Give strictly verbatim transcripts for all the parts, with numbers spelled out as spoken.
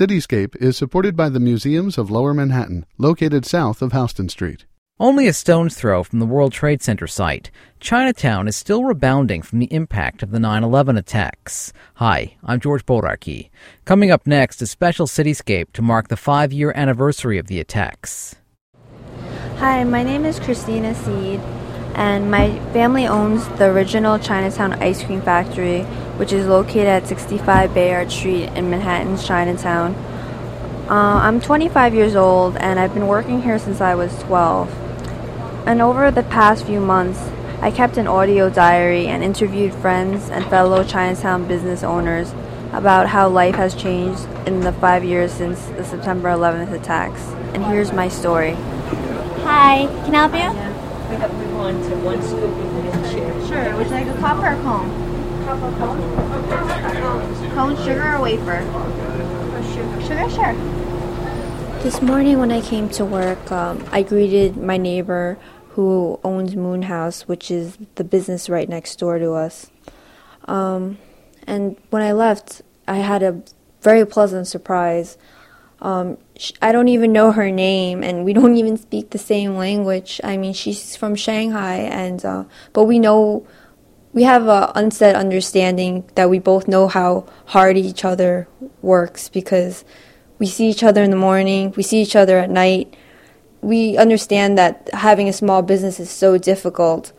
Cityscape is supported by the Museums of Lower Manhattan, located south of Houston Street. Only a stone's throw from the World Trade Center site, Chinatown is still rebounding from the impact of the nine eleven attacks. Hi, I'm George Bodarky. Coming up next, a special Cityscape to mark the five-year anniversary of the attacks. Hi, my name is Christina Seed, and my family owns the original Chinatown Ice Cream Factory, which is located at sixty-five Bayard Street in Manhattan's Chinatown. Uh, I'm twenty-five years old, and I've been working here since I was twelve. And over the past few months, I kept an audio diary and interviewed friends and fellow Chinatown business owners about how life has changed in the five years since the September eleventh attacks. And here's my story. Hi, can I help you? Yeah. We got we want to one scoop of sugar. Sure. Would you like a cup or a cone? Cup or cone? Cone, sugar, or wafer? Sugar. Sugar, sure. This morning when I came to work, um, I greeted my neighbor who owns Moon House, which is the business right next door to us. Um, and when I left, I had a very pleasant surprise. Um, sh- I don't even know her name, and we don't even speak the same language. I mean, she's from Shanghai, and uh, but we know, we have an unsaid understanding that we both know how hard each other works because we see each other in the morning, we see each other at night. We understand that having a small business is so difficult.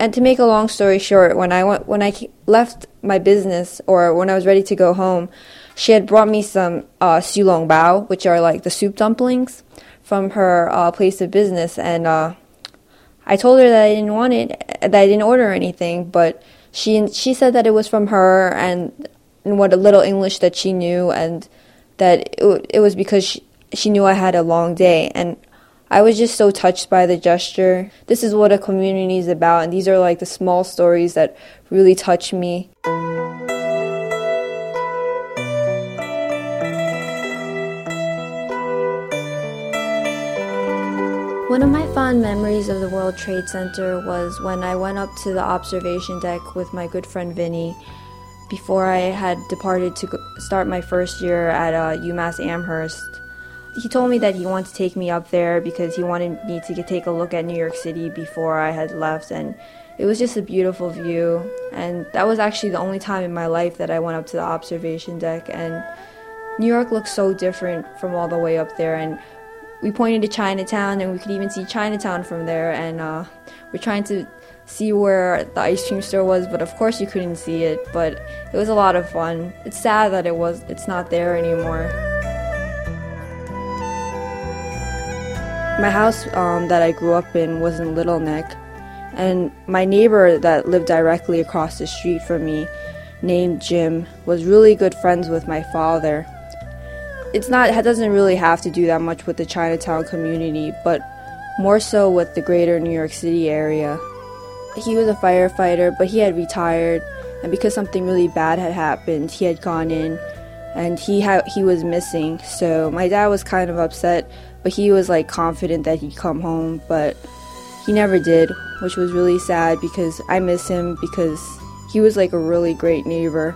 And to make a long story short, when I went, when I left my business or when I was ready to go home, she had brought me some uh, siulong bao, which are like the soup dumplings from her uh, place of business. And uh, I told her that I didn't want it, that I didn't order anything, but she she said that it was from her and in what a little English that she knew, and that it, it was because she, she knew I had a long day. And I was just so touched by the gesture. This is what a community is about, and these are like the small stories that really touch me. One of my fond memories of the World Trade Center was when I went up to the observation deck with my good friend Vinny before I had departed to start my first year at uh, UMass Amherst. He told me that he wanted to take me up there because he wanted me to get, take a look at New York City before I had left, and it was just a beautiful view. And that was actually the only time in my life that I went up to the observation deck, and New York looked so different from all the way up there. And we pointed to Chinatown, and we could even see Chinatown from there, and uh, we're trying to see where the ice cream store was, but of course you couldn't see it. But it was a lot of fun. It's sad that it was it's not there anymore. My house um, that I grew up in was in Little Neck, and my neighbor that lived directly across the street from me, named Jim, was really good friends with my father. It's not it doesn't really have to do that much with the Chinatown community, but more so with the greater New York City area. He was a firefighter, but he had retired, and because something really bad had happened, he had gone in, and he ha- he was missing. So my dad was kind of upset, but he was like confident that he'd come home, but he never did, which was really sad because I miss him because he was like a really great neighbor.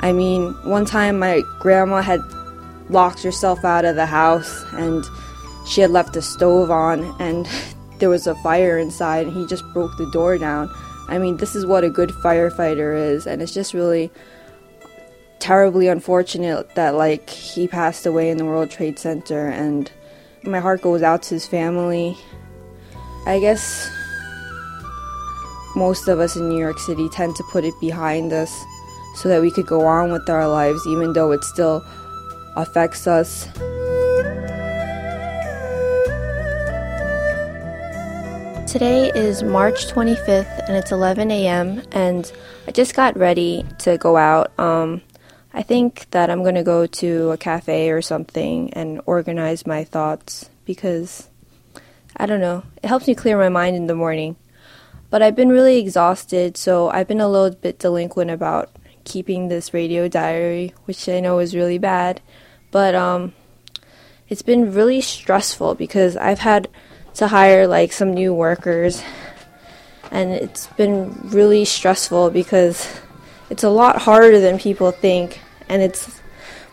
I mean, one time my grandma had locked herself out of the house, and she had left the stove on, and there was a fire inside, and he just broke the door down. I mean, this is what a good firefighter is, and it's just really terribly unfortunate that, like, he passed away in the World Trade Center, and my heart goes out to his family. I guess most of us in New York City tend to put it behind us so that we could go on with our lives, even though it still affects us. Today is March twenty-fifth, and it's eleven a.m., and I just got ready to go out. Um, I think that I'm going to go to a cafe or something and organize my thoughts because, I don't know, it helps me clear my mind in the morning. But I've been really exhausted, so I've been a little bit delinquent about keeping this radio diary, which I know is really bad. But um, it's been really stressful because I've had to hire like some new workers, and it's been really stressful because it's a lot harder than people think, and it's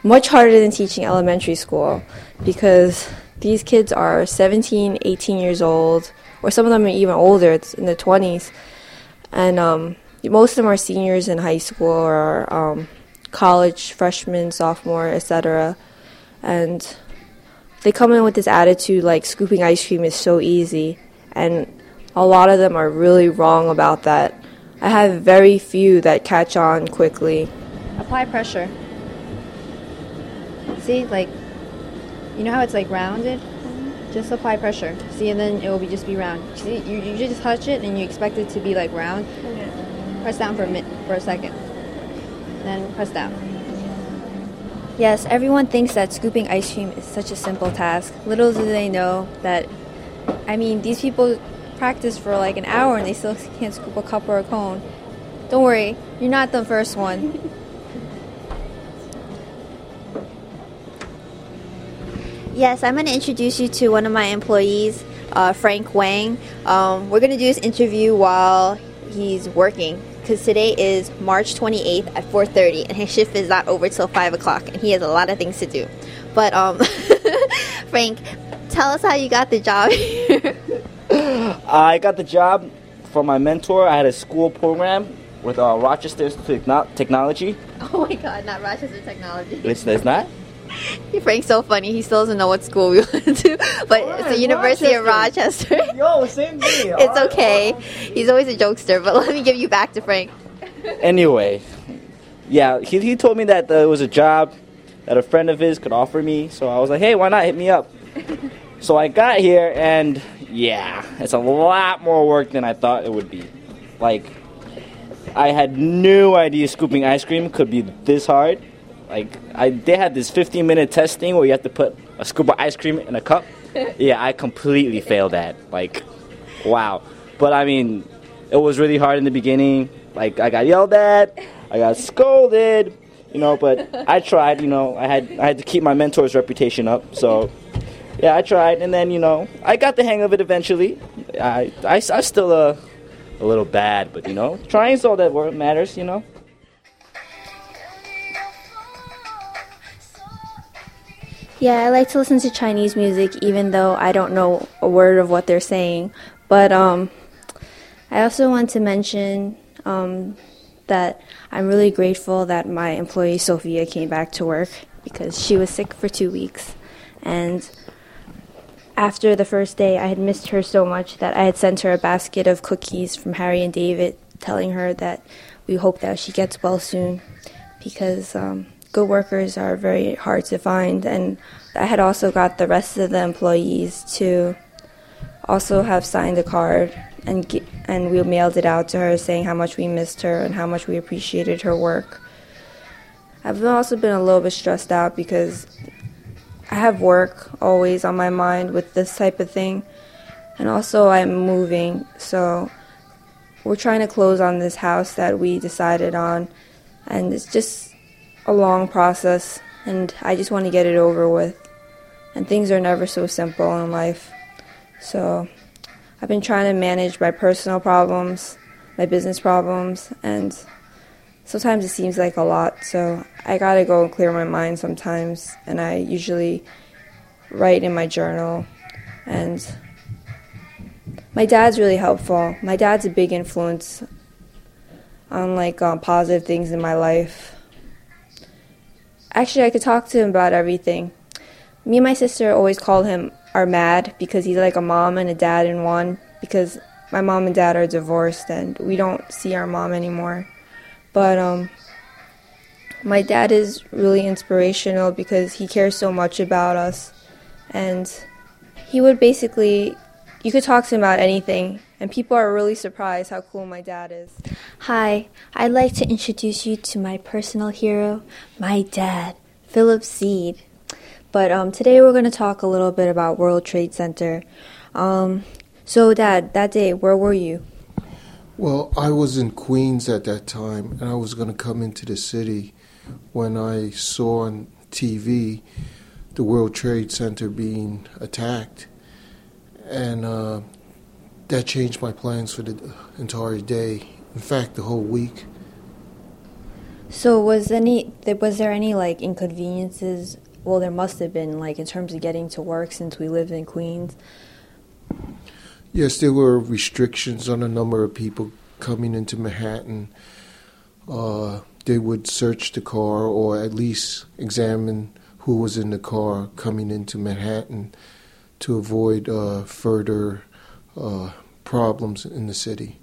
much harder than teaching elementary school, because these kids are seventeen, eighteen years old, or some of them are even older, it's in their twenties. And um, most of them are seniors in high school or um, college, freshmen, sophomore, et cetera. And they come in with this attitude like scooping ice cream is so easy. And a lot of them are really wrong about that. I have very few that catch on quickly. Apply pressure. See, like, you know how it's like rounded? Mm-hmm. Just apply pressure. See, and then it will be just be round. See, you, you just touch it and you expect it to be like round. Mm-hmm. Press down for a minute, for a second. Then press down. Yes, everyone thinks that scooping ice cream is such a simple task. Little do they know that, I mean, these people practice for like an hour and they still can't scoop a cup or a cone. Don't worry, you're not the first one. Yes, I'm going to introduce you to one of my employees, uh, Frank Wang. Um, we're going to do this interview while he's working, because today is March twenty-eighth at four thirty, and his shift is not over till five o'clock, and he has a lot of things to do. But um, Frank, tell us how you got the job here. I got the job from my mentor. I had a school program with uh, Rochester Institute of Technology. Oh my God, not Rochester Technology. It's, it's not? Frank's so funny. He still doesn't know what school we went to, but right, it's the University Rochester. of Rochester. Yo, same thing. It's right, okay. Right. He's always a jokester, but let me give you back to Frank. Anyway, yeah, he he told me that uh, it was a job that a friend of his could offer me, so I was like, hey, why not? Hit me up. So I got here, and yeah, it's a lot more work than I thought it would be. Like, I had no idea scooping ice cream could be this hard. Like, I, they had this fifteen-minute test thing where you have to put a scoop of ice cream in a cup. Yeah, I completely failed that. Like, wow. But, I mean, it was really hard in the beginning. Like, I got yelled at. I got scolded. You know, but I tried, you know. I had I had to keep my mentor's reputation up. So, yeah, I tried. And then, you know, I got the hang of it eventually. I, I, I'm still a, a little bad, but, you know, trying's all that matters, you know. Yeah, I like to listen to Chinese music, even though I don't know a word of what they're saying. But um, I also want to mention um, that I'm really grateful that my employee Sophia came back to work, because she was sick for two weeks. And after the first day, I had missed her so much that I had sent her a basket of cookies from Harry and David, telling her that we hope that she gets well soon, because Um, good workers are very hard to find, and I had also got the rest of the employees to also have signed a card, and ge- and we mailed it out to her saying how much we missed her and how much we appreciated her work. I've also been a little bit stressed out because I have work always on my mind with this type of thing, and also I'm moving, so we're trying to close on this house that we decided on, and it's just a long process, and I just want to get it over with. And things are never so simple in life. So I've been trying to manage my personal problems, my business problems, and sometimes it seems like a lot, so I gotta go and clear my mind sometimes, and I usually write in my journal. And my dad's really helpful. My dad's a big influence on like um, positive things in my life. Actually, I could talk to him about everything. Me and my sister always call him our Mad, because he's like a mom and a dad in one, because my mom and dad are divorced and we don't see our mom anymore. But um, my dad is really inspirational because he cares so much about us. And he would basically, you could talk to him about anything, and people are really surprised how cool my dad is. Hi, I'd like to introduce you to my personal hero, my dad, Philip Seed. But um, today we're going to talk a little bit about World Trade Center. Um, so, Dad, that day, where were you? Well, I was in Queens at that time, and I was going to come into the city when I saw on T V the World Trade Center being attacked. And uh, that changed my plans for the entire day. In fact, the whole week. So was any was there any like inconveniences? Well, there must have been, like, in terms of getting to work since we lived in Queens. Yes, there were restrictions on a number of people coming into Manhattan. Uh, they would search the car or at least examine who was in the car coming into Manhattan to avoid uh, further uh, problems in the city.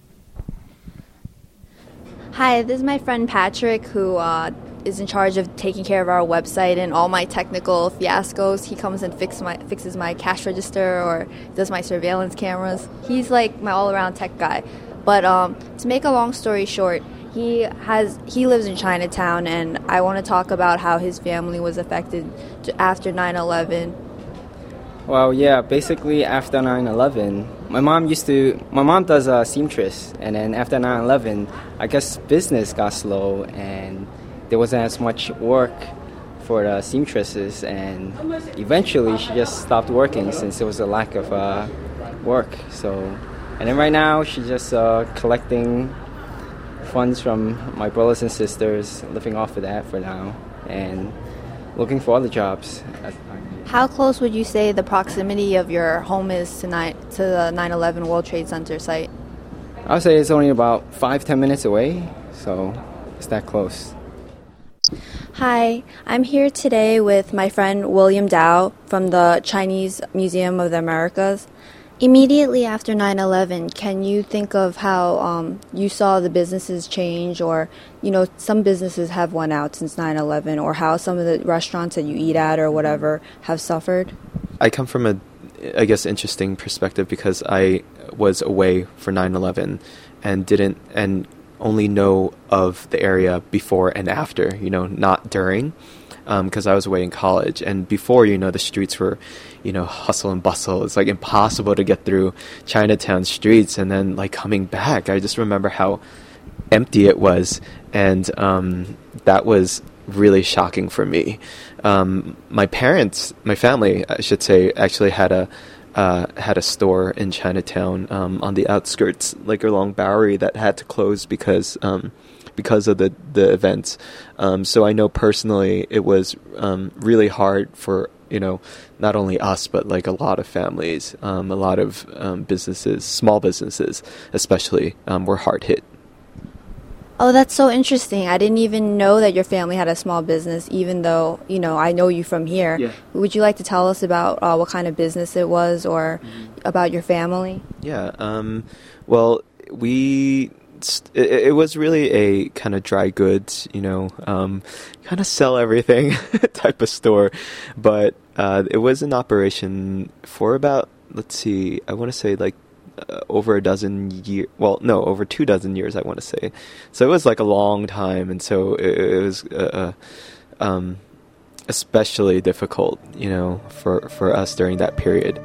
Hi, this is my friend Patrick, who uh, is in charge of taking care of our website and all my technical fiascos. He comes and fix my, fixes my cash register or does my surveillance cameras. He's like my all-around tech guy. But um, to make a long story short, he has he lives in Chinatown, and I want to talk about how his family was affected after nine eleven. Well, yeah, basically after nine eleven, my mom used to, my mom does a seamstress, and then after nine eleven, I guess business got slow, and there wasn't as much work for the seamstresses, and eventually she just stopped working since there was a lack of uh, work. So, and then right now, she's just uh, collecting funds from my brothers and sisters, living off of that for now, and looking for other jobs at the time. How close would you say the proximity of your home is to, ni- to the nine eleven World Trade Center site? I would say it's only about five, ten minutes away, so it's that close. Hi, I'm here today with my friend William Dow from the Chinese Museum of the Americas. Immediately after nine eleven, can you think of how um, you saw the businesses change, or, you know, some businesses have won out since nine eleven, or how some of the restaurants that you eat at or whatever have suffered? I come from a, I guess, interesting perspective because I was away for nine eleven and didn't, and only know of the area before and after, you know, not during. Because um, I was away in college, and before, you know, the streets were, you know, hustle and bustle. It's like impossible to get through Chinatown streets. And then, like, coming back, I just remember how empty it was, and um, that was really shocking for me. Um, my parents, my family, I should say, actually had a uh, had a store in Chinatown um, on the outskirts, like along Bowery, that had to close because. Um, because of the, the events. Um, so I know personally it was um, really hard for, you know, not only us, but like a lot of families, um, a lot of um, businesses, small businesses especially, um, were hard hit. Oh, that's so interesting. I didn't even know that your family had a small business, even though, you know, I know you from here. Yeah. Would you like to tell us about uh, what kind of business it was, or mm-hmm. about your family? Yeah. Um, well, we... It, it was really a kind of dry goods, you know, um, kind of sell everything type of store. But uh, it was in operation for about, let's see, I want to say like uh, over a dozen years. Well, no, over two dozen years, I want to say. So it was like a long time. And so it, it was uh, um, especially difficult, you know, for, for us during that period.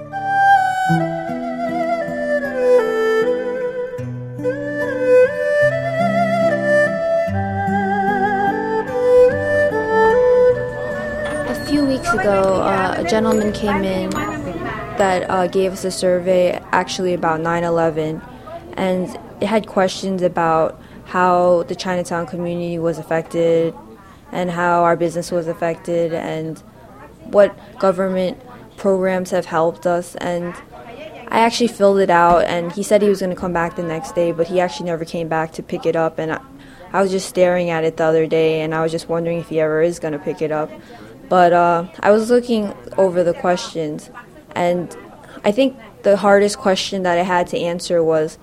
Ago, uh, a gentleman came in that uh, gave us a survey actually about nine eleven, and it had questions about how the Chinatown community was affected and how our business was affected and what government programs have helped us. And I actually filled it out, and he said he was going to come back the next day, but he actually never came back to pick it up. And I, I was just staring at it the other day, and I was just wondering if he ever is going to pick it up. But uh, I was looking over the questions, and I think the hardest question that I had to answer was,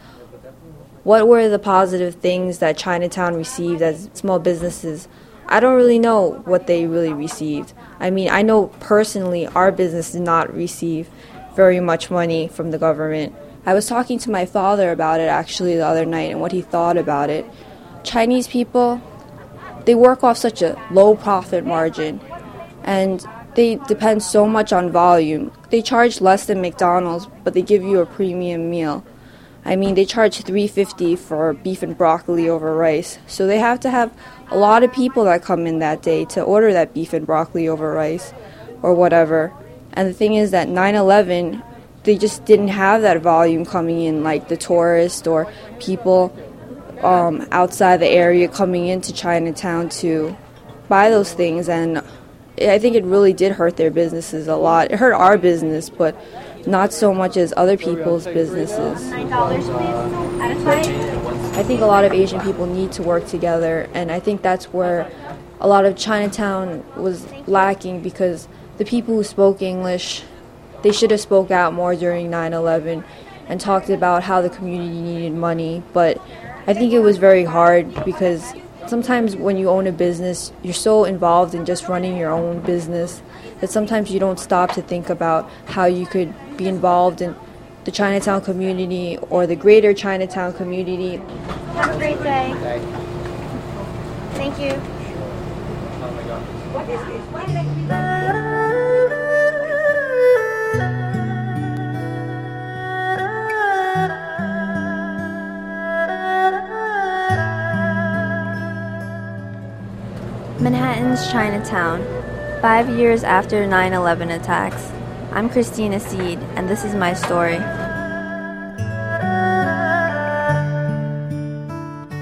what were the positive things that Chinatown received as small businesses? I don't really know what they really received. I mean, I know personally our business did not receive very much money from the government. I was talking to my father about it actually the other night and what he thought about it. Chinese people, they work off such a low profit margin. And they depend so much on volume. They charge less than McDonald's, but they give you a premium meal. I mean, they charge three dollars and fifty cents for beef and broccoli over rice. So they have to have a lot of people that come in that day to order that beef and broccoli over rice or whatever. And the thing is that nine eleven, they just didn't have that volume coming in, like the tourists or people um, outside the area coming into Chinatown to buy those things, and I think it really did hurt their businesses a lot. It hurt our business, but not so much as other people's businesses. I think a lot of Asian people need to work together, and I think that's where a lot of Chinatown was lacking, because the people who spoke English, they should have spoke out more during nine eleven and talked about how the community needed money. But I think it was very hard, because sometimes when you own a business, you're so involved in just running your own business that sometimes you don't stop to think about how you could be involved in the Chinatown community or the greater Chinatown community. Have a great day. Thank you. Oh my God. What is this? Why did I do this? Manhattan's Chinatown, five years after nine eleven attacks. I'm Christina Seed, and this is my story.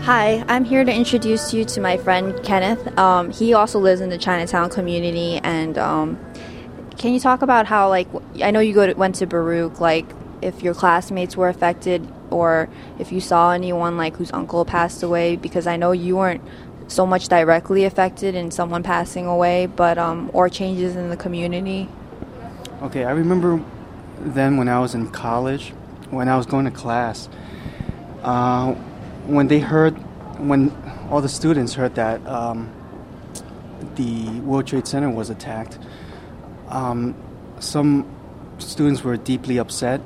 Hi, I'm here to introduce you to my friend Kenneth. Um, he also lives in the Chinatown community, and um, can you talk about how, like, I know you go to, went to Baruch, like, if your classmates were affected, or if you saw anyone, like, whose uncle passed away, because I know you weren't so much directly affected in someone passing away, but um, or changes in the community? Okay, I remember then when I was in college, when I was going to class, uh, when they heard, when all the students heard that um, the World Trade Center was attacked, um, some students were deeply upset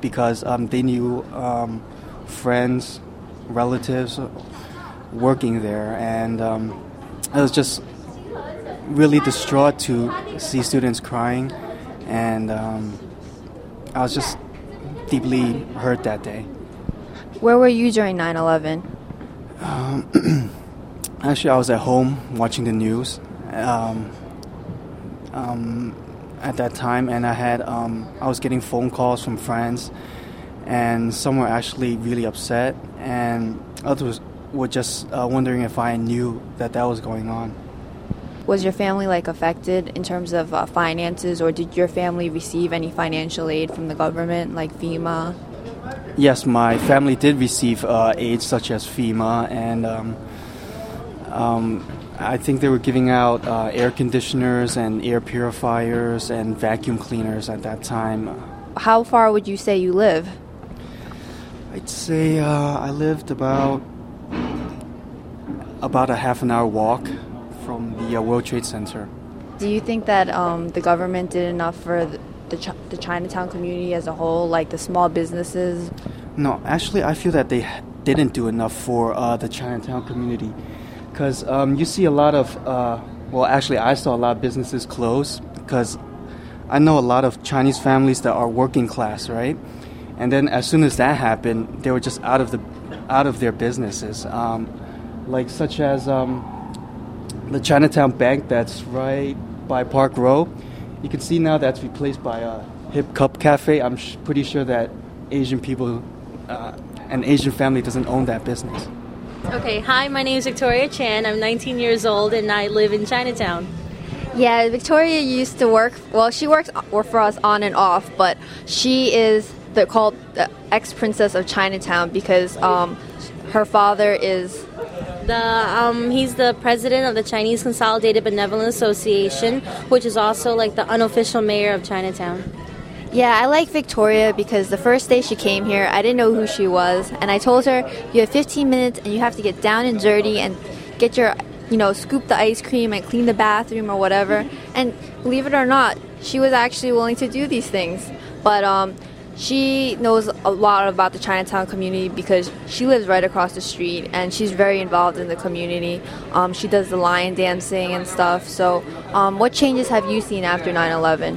because um, they knew um, friends, relatives, working there, and um, I was just really distraught to see students crying, and um, I was just deeply hurt that day. Where were you during nine eleven? Um, actually, I was at home watching the news um, um, at that time, and I had um, I was getting phone calls from friends, and some were actually really upset, and others were just uh, wondering if I knew that that was going on. Was your family, like, affected in terms of uh, finances, or did your family receive any financial aid from the government, like FEMA? Yes, my family did receive uh, aid such as FEMA, and um, um, I think they were giving out uh, air conditioners and air purifiers and vacuum cleaners at that time. How far would you say you live? I'd say uh, I lived about about a half an hour walk from the uh, World Trade Center. Do you think that um, the government did enough for the, the, Ch- the Chinatown community as a whole, like the small businesses? No, actually I feel that they didn't do enough for uh, the Chinatown community, because um, you see a lot of, uh, well actually I saw a lot of businesses close, because I know a lot of Chinese families that are working class, right? And then as soon as that happened, they were just out of the out of their businesses. Um, like such as um, the Chinatown Bank that's right by Park Row. You can see now that's replaced by a Hip Cup Cafe. I'm sh- pretty sure that Asian people, uh, an Asian family doesn't own that business. Okay, hi, my name is Victoria Chan. I'm nineteen years old and I live in Chinatown. Yeah, Victoria used to work, well, she works for us on and off, but she is the, called the ex-princess of Chinatown because um, her father is... The, um, he's the president of the Chinese Consolidated Benevolent Association, which is also like the unofficial mayor of Chinatown. Yeah, I like Victoria because the first day she came here, I didn't know who she was. And I told her, you have fifteen minutes and you have to get down and dirty and get your, you know, scoop the ice cream and clean the bathroom or whatever. And believe it or not, she was actually willing to do these things. But um, she knows a lot about the Chinatown community because she lives right across the street and she's very involved in the community. Um, she does the lion dancing and stuff. So um, what changes have you seen after nine eleven?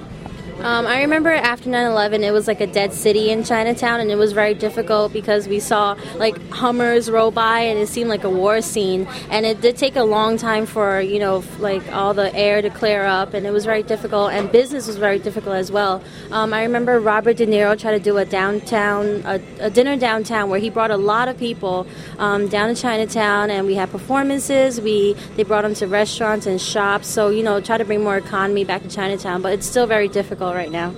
Um, I remember after nine eleven, it was like a dead city in Chinatown, and it was very difficult because we saw like Hummers roll by, and it seemed like a war scene. And it did take a long time for, you know, like all the air to clear up, and it was very difficult, and business was very difficult as well. Um, I remember Robert De Niro tried to do a downtown, a, a dinner downtown where he brought a lot of people um, down to Chinatown, and we had performances. We they brought them to restaurants and shops, so you know, try to bring more economy back to Chinatown, but it's still very difficult right now.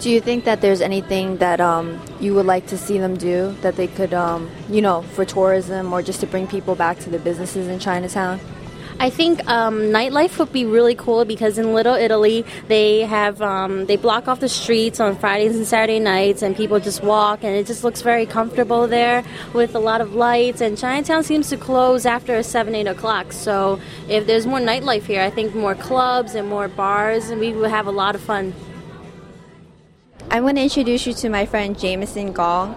Do you think that there's anything that um, you would like to see them do that they could, um, you know, for tourism or just to bring people back to the businesses in Chinatown? I think um, nightlife would be really cool because in Little Italy they have um, they block off the streets on Fridays and Saturday nights, and people just walk, and it just looks very comfortable there with a lot of lights. And Chinatown seems to close after seven, eight o'clock. So if there's more nightlife here, I think more clubs and more bars, and we would have a lot of fun. I want to introduce you to my friend Jameson Gall.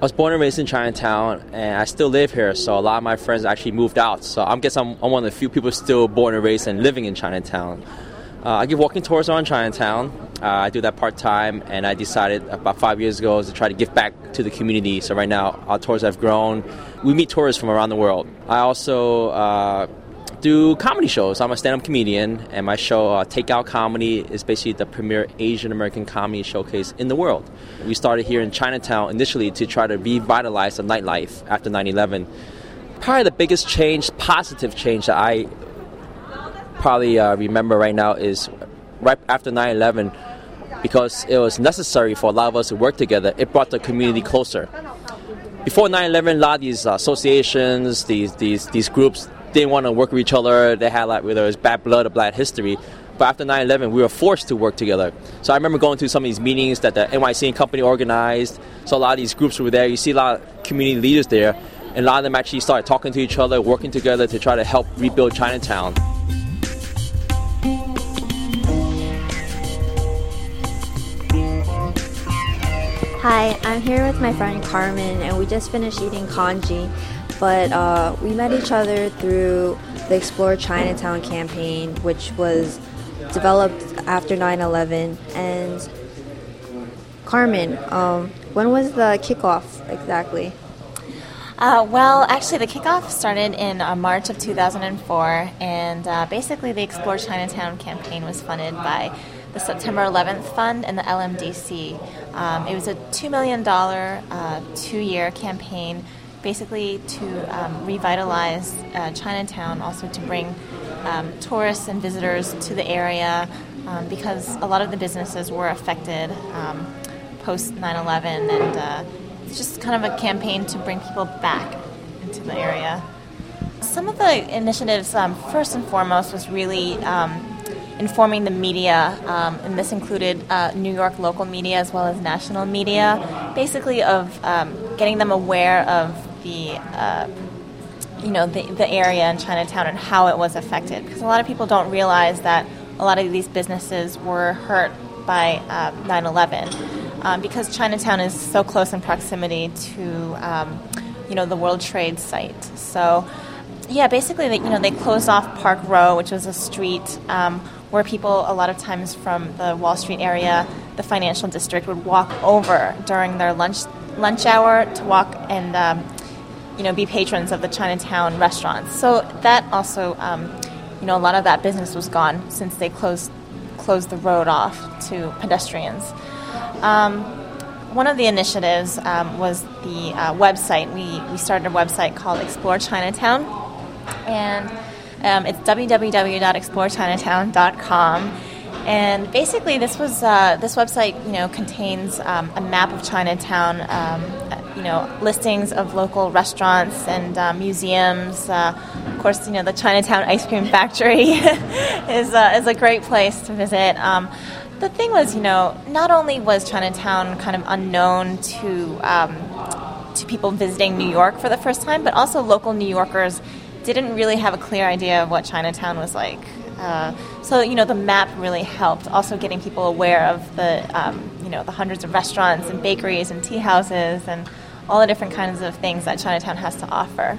I was born and raised in Chinatown, and I still live here, so a lot of my friends actually moved out. So I guess I'm, I'm one of the few people still born and raised and living in Chinatown. Uh, I give walking tours around Chinatown. Uh, I do that part-time, and I decided about five years ago to try to give back to the community. So right now, our tours have grown. We meet tourists from around the world. I also uh, do comedy shows. I'm a stand-up comedian, and my show, uh, Take Out Comedy, is basically the premier Asian-American comedy showcase in the world. We started here in Chinatown initially to try to revitalize the nightlife after nine eleven. Probably the biggest change, positive change that I probably uh, remember right now is right after nine eleven, because it was necessary for a lot of us to work together. It brought the community closer. Before nine eleven, a lot of these associations, these, these, these groups, didn't want to work with each other. They had, like, whether it was bad blood or black history. But after nine eleven, we were forced to work together. So I remember going to some of these meetings that the N Y C and company organized. So a lot of these groups were there. You see a lot of community leaders there. And a lot of them actually started talking to each other, working together to try to help rebuild Chinatown. Hi, I'm here with my friend Carmen, and we just finished eating congee. But uh, we met each other through the Explore Chinatown campaign, which was developed after nine eleven. And Carmen, um, when was the kickoff exactly? Uh, well, actually, the kickoff started in uh, March of two thousand four, and uh, basically the Explore Chinatown campaign was funded by the September eleventh Fund and the L M D C. Um, it was a two million dollars uh, two-year campaign, basically to um, revitalize uh, Chinatown, also to bring um, tourists and visitors to the area, um, because a lot of the businesses were affected um, post nine eleven, and uh, it's just kind of a campaign to bring people back into the area. Some of the initiatives, um, first and foremost, was really um, informing the media, um, and this included uh, New York local media as well as national media, basically of um, getting them aware of the uh, you know the, the area in Chinatown and how it was affected, because a lot of people don't realize that a lot of these businesses were hurt by uh, nine eleven, um, because Chinatown is so close in proximity to um, you know the World Trade site. So yeah, basically they, you know they closed off Park Row, which was a street um, where people a lot of times from the Wall Street area, the financial district, would walk over during their lunch lunch hour to walk and um, you know, be patrons of the Chinatown restaurants. So that also, um, you know, a lot of that business was gone since they closed closed the road off to pedestrians. Um, one of the initiatives um, was the uh, website. We we started a website called Explore Chinatown, and um, it's w w w dot explore chinatown dot com. And basically, this was uh, this website, you know, contains um, a map of Chinatown. Um, You know, listings of local restaurants and uh, museums. Uh, of course, you know, the Chinatown Ice Cream Factory is uh, is a great place to visit. Um, the thing was, you know, not only was Chinatown kind of unknown to um, to people visiting New York for the first time, but also local New Yorkers didn't really have a clear idea of what Chinatown was like. Uh, so, you know, the map really helped. Also, getting people aware of the um, you know the hundreds of restaurants and bakeries and tea houses and all the different kinds of things that Chinatown has to offer.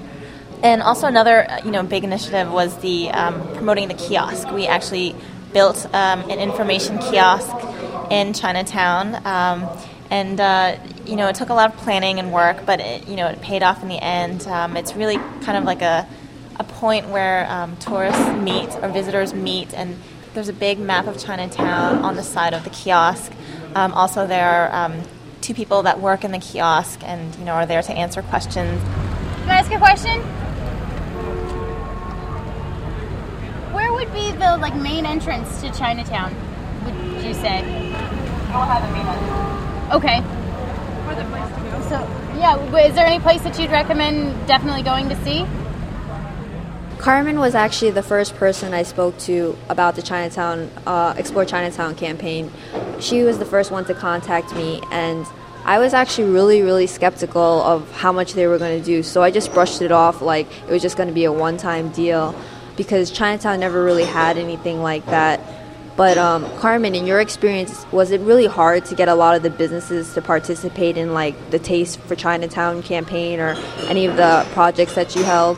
And also another, you know, big initiative was the um, promoting the kiosk. We actually built um, an information kiosk in Chinatown. Um, and, uh, you know, it took a lot of planning and work, but, it, you know, it paid off in the end. Um, it's really kind of like a, a point where um, tourists meet or visitors meet, and there's a big map of Chinatown on the side of the kiosk. Um, also, there are um, two people that work in the kiosk and, you know, are there to answer questions. Can I ask a question? Where would be the, like, main entrance to Chinatown, would you say? I'll have a main entrance. Okay. Or the place to go. So, yeah, is there any place that you'd recommend definitely going to see? Carmen was actually the first person I spoke to about the Chinatown, uh, Explore Chinatown campaign. She was the first one to contact me, and I was actually really, really skeptical of how much they were going to do. So I just brushed it off like it was just going to be a one-time deal, because Chinatown never really had anything like that. But um, Carmen, in your experience, was it really hard to get a lot of the businesses to participate in like the Taste for Chinatown campaign or any of the projects that you held?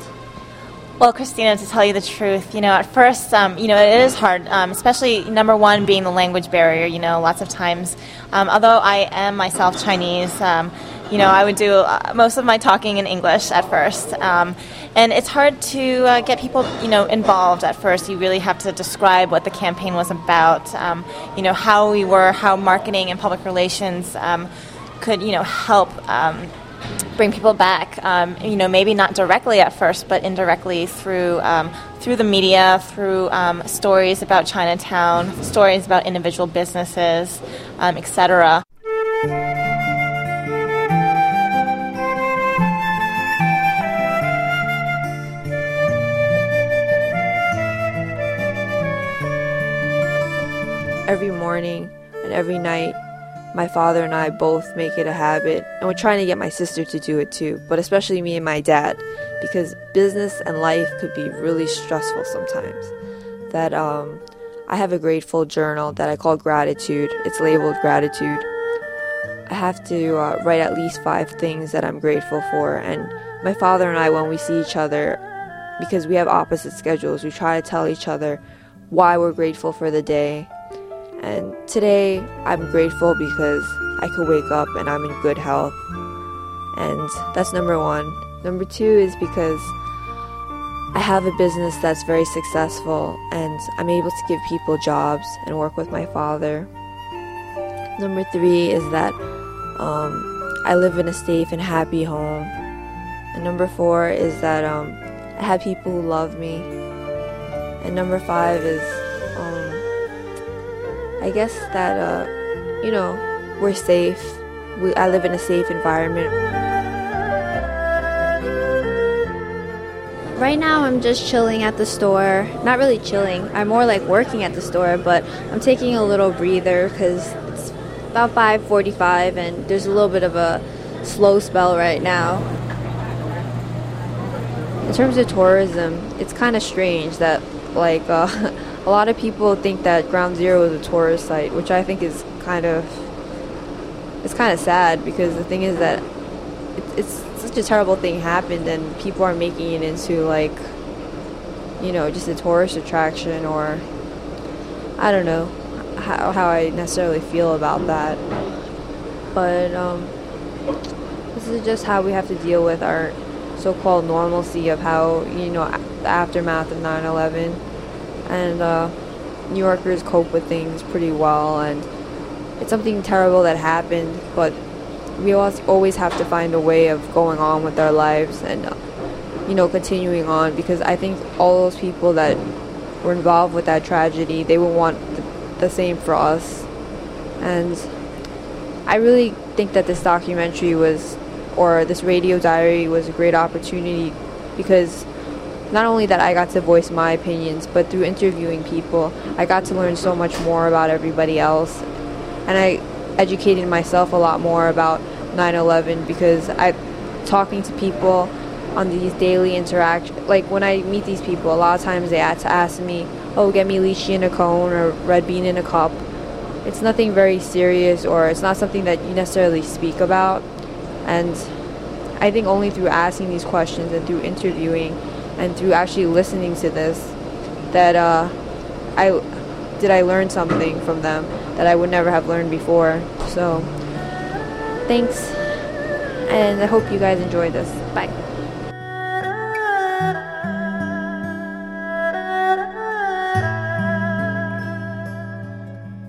Well, Christina, to tell you the truth, you know, at first, um, you know, it is hard, um, especially number one being the language barrier, you know, lots of times. Um, although I am myself Chinese, um, you know, I would do uh, most of my talking in English at first. Um, and it's hard to uh, get people, you know, involved at first. You really have to describe what the campaign was about, um, you know, how we were, how marketing and public relations um, could, you know, help um bring people back, um, you know, maybe not directly at first, but indirectly through um, through the media, through um, stories about Chinatown, stories about individual businesses, um, et cetera. Every morning and every night, my father and I both make it a habit, and we're trying to get my sister to do it too, but especially me and my dad, because business and life could be really stressful sometimes. That um, I have a grateful journal that I call Gratitude. It's labeled Gratitude. I have to uh, write at least five things that I'm grateful for, and my father and I, when we see each other, because we have opposite schedules, we try to tell each other why we're grateful for the day. And today, I'm grateful because I could wake up and I'm in good health. And that's number one. Number two is because I have a business that's very successful, and I'm able to give people jobs and work with my father. Number three is that um, I live in a safe and happy home. And number four is that um, I have people who love me. And number five is I guess that, uh, you know, we're safe. We, I live in a safe environment. Right now I'm just chilling at the store. Not really chilling. I'm more like working at the store, but I'm taking a little breather because it's about five forty-five and there's a little bit of a slow spell right now. In terms of tourism, it's kind of strange that, like, uh, a lot of people think that Ground Zero is a tourist site, which I think is kind of, it's kind of sad, because the thing is that it's, it's such a terrible thing happened and people are making it into, like, you know, just a tourist attraction, or I don't know how, how I necessarily feel about that. But um, this is just how we have to deal with our so-called normalcy of how, you know, the aftermath of nine eleven. And uh, New Yorkers cope with things pretty well, and it's something terrible that happened, but we always have to find a way of going on with our lives and, uh, you know, continuing on, because I think all those people that were involved with that tragedy, they would want th- the same for us. And I really think that this documentary was, or this radio diary was a great opportunity, because not only that I got to voice my opinions, but through interviewing people, I got to learn so much more about everybody else. And I educated myself a lot more about nine eleven, because I, talking to people on these daily interactions, like when I meet these people, a lot of times they have to ask me, oh, get me lychee in a cone or red bean in a cup. It's nothing very serious, or it's not something that you necessarily speak about. And I think only through asking these questions and through interviewing and through actually listening to this, that uh, I did I learn something from them that I would never have learned before. So thanks, and I hope you guys enjoyed this. Bye.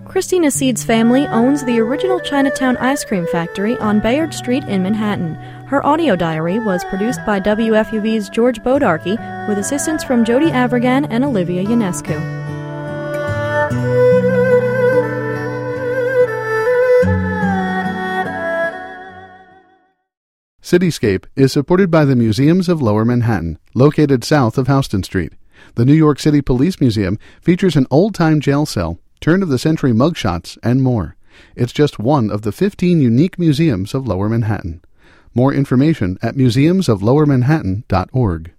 Christina Seed's family owns the original Chinatown Ice Cream Factory on Bayard Street in Manhattan. Her audio diary was produced by W F U V's George Bodarky with assistance from Jody Avergan and Olivia Ionescu. Cityscape is supported by the Museums of Lower Manhattan, located south of Houston Street. The New York City Police Museum features an old-time jail cell, turn-of-the-century mugshots, and more. It's just one of the fifteen unique museums of Lower Manhattan. More information at museums of lower manhattan dot org.